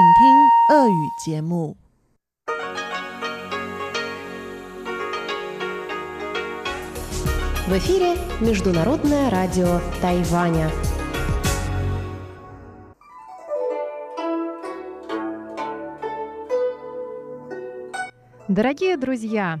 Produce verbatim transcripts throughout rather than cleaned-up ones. В эфире Международное радио Тайваня. Дорогие друзья,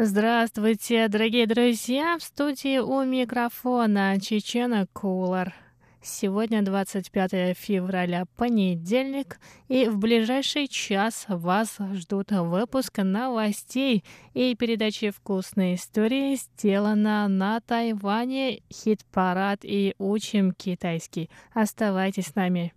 Здравствуйте, дорогие друзья! В студии у микрофона Чечена Куулар. Сегодня двадцать пятое февраля, понедельник, и в ближайший час вас ждут выпуск новостей и передачи «Вкусные истории» сделана на Тайване, хит-парад и «Учим китайский». Оставайтесь с нами.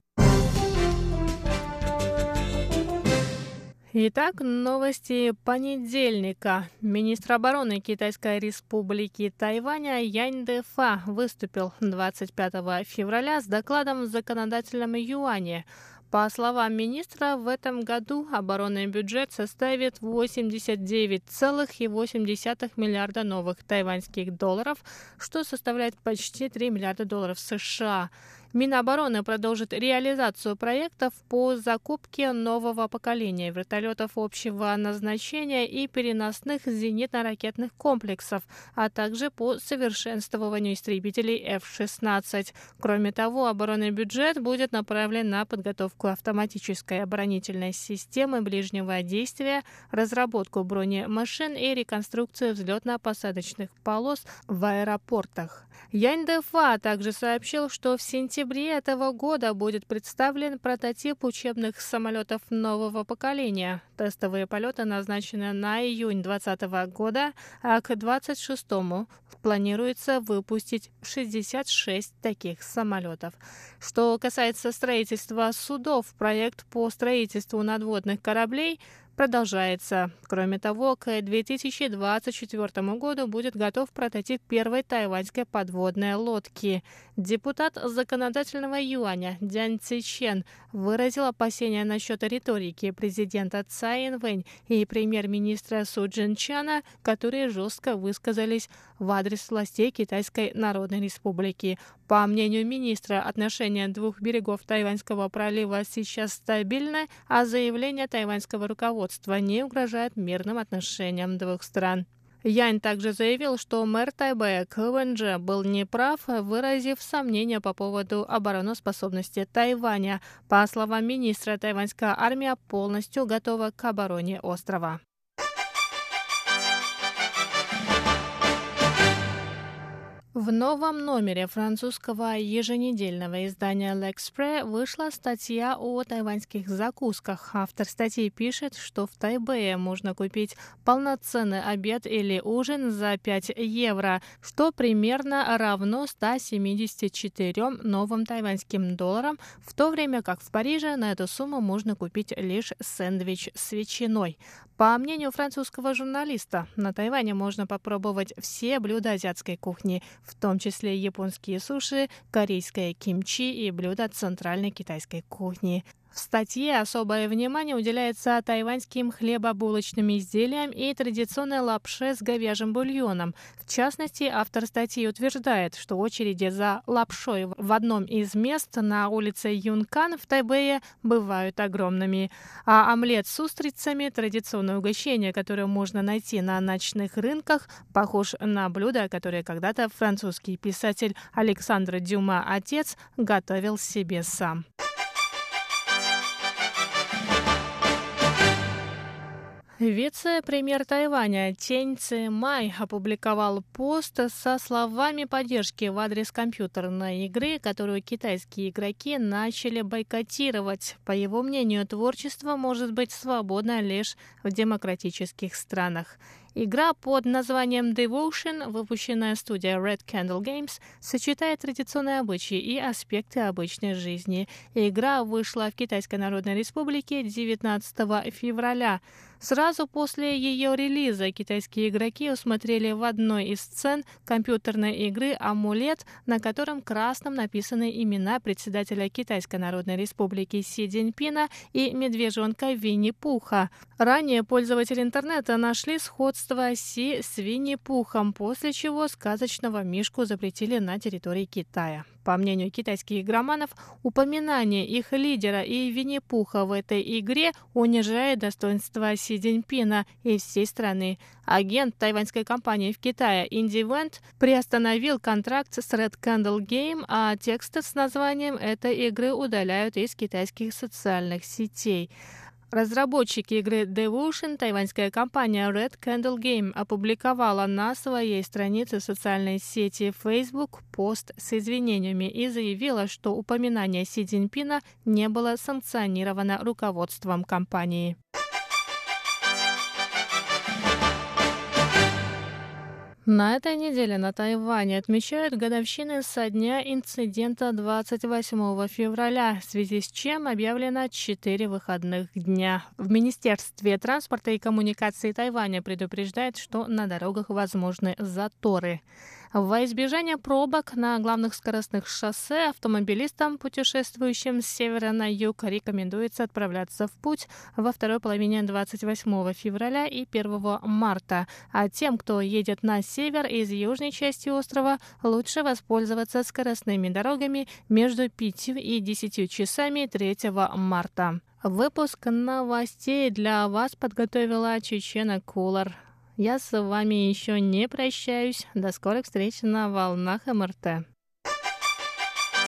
Итак, новости понедельника. Министр обороны Китайской республики Тайваня Янь Дэфа выступил двадцать пятого февраля с докладом в законодательном юане. По словам министра, в этом году оборонный бюджет составит восемьдесят девять целых восемь миллиарда новых тайваньских долларов, что составляет почти три миллиарда долларов США. Минобороны продолжит реализацию проектов по закупке нового поколения вертолетов общего назначения и переносных зенитно-ракетных комплексов, а также по совершенствованию истребителей эф шестнадцать. Кроме того, оборонный бюджет будет направлен на подготовку автоматической оборонительной системы ближнего действия, разработку бронемашин и реконструкцию взлетно-посадочных полос в аэропортах. Янь Дэфа также сообщил, что в сентябре В октябре этого года будет представлен прототип учебных самолетов нового поколения. Тестовые полеты назначены на июнь двадцатого года, а к двадцать шестому планируется выпустить шестьдесят шесть таких самолетов. Что касается строительства судов, проект по строительству надводных кораблей продолжается. Кроме того, к две тысячи двадцать четвёртому году будет готов прототип первой тайваньской подводной лодки. Депутат законодательного юаня Цзян Цичэнь выразил опасения насчет риторики президента Цай Инвэнь и премьер-министра Су Чжэнчана, которые жестко высказались в адрес властей Китайской Народной Республики. По мнению министра, отношения двух берегов Тайваньского пролива сейчас стабильны, а заявление тайваньского руководства не угрожает мирным отношениям двух стран. Янь также заявил, что мэр Тайбэя Квенджа был неправ, выразив сомнения по поводу обороноспособности Тайваня. По словам министра, тайваньская армия полностью готова к обороне острова. В новом номере французского еженедельного издания L'Express вышла статья о тайваньских закусках. Автор статьи пишет, что в Тайбэе можно купить полноценный обед или ужин за пять евро, что примерно равно ста семидесяти четырём новым тайваньским долларам, в то время как в Париже на эту сумму можно купить лишь сэндвич с ветчиной. По мнению французского журналиста, на Тайване можно попробовать все блюда азиатской кухни, в том числе японские суши, корейское кимчи и блюда центральной китайской кухни. В статье особое внимание уделяется тайваньским хлебобулочным изделиям и традиционной лапше с говяжьим бульоном. В частности, автор статьи утверждает, что очереди за лапшой в одном из мест на улице Юнкан в Тайбэе бывают огромными. А омлет с устрицами, традиционное угощение, которое можно найти на ночных рынках, похож на блюдо, которое когда-то французский писатель Александр Дюма отец готовил себе сам. Вице-премьер Тайваня Тень Ци Май опубликовал пост со словами поддержки в адрес компьютерной игры, которую китайские игроки начали бойкотировать. По его мнению, творчество может быть свободно лишь в демократических странах. Игра под названием Devotion, выпущенная студией Red Candle Games, сочетает традиционные обычаи и аспекты обычной жизни. Игра вышла в Китайской Народной Республике девятнадцатого февраля. Сразу после ее релиза китайские игроки усмотрели в одной из сцен компьютерной игры «Амулет», на котором красным написаны имена председателя Китайской Народной Республики Си Цзиньпина и медвежонка Винни-Пуха. Ранее пользователи интернета нашли сходство Си с Винни-Пухом, после чего сказочного мишку запретили на территории Китая. По мнению китайских игроманов, упоминание их лидера и Винни-Пуха в этой игре унижает достоинство Си Цзиньпина и всей страны. Агент тайваньской компании в Китае Инди Вент приостановил контракт с Red Candle Game, а тексты с названием этой игры удаляют из китайских социальных сетей. Разработчики игры Devotion, тайваньская компания Red Candle Game, опубликовала на своей странице социальной сети Facebook пост с извинениями и заявила, что упоминание Си Цзиньпина не было санкционировано руководством компании. На этой неделе на Тайване отмечают годовщины со дня инцидента двадцать восьмого февраля, в связи с чем объявлено четыре выходных дня. В Министерстве транспорта и коммуникации Тайваня предупреждают, что на дорогах возможны заторы. Во избежание пробок на главных скоростных шоссе автомобилистам, путешествующим с севера на юг, рекомендуется отправляться в путь во второй половине двадцать восьмого февраля и первого марта. А тем, кто едет на север из южной части острова, лучше воспользоваться скоростными дорогами между пятью и десятью часами третьего марта. Выпуск новостей для вас подготовила Чечена Куулар. Я с вами еще не прощаюсь. До скорых встреч на волнах МРТ.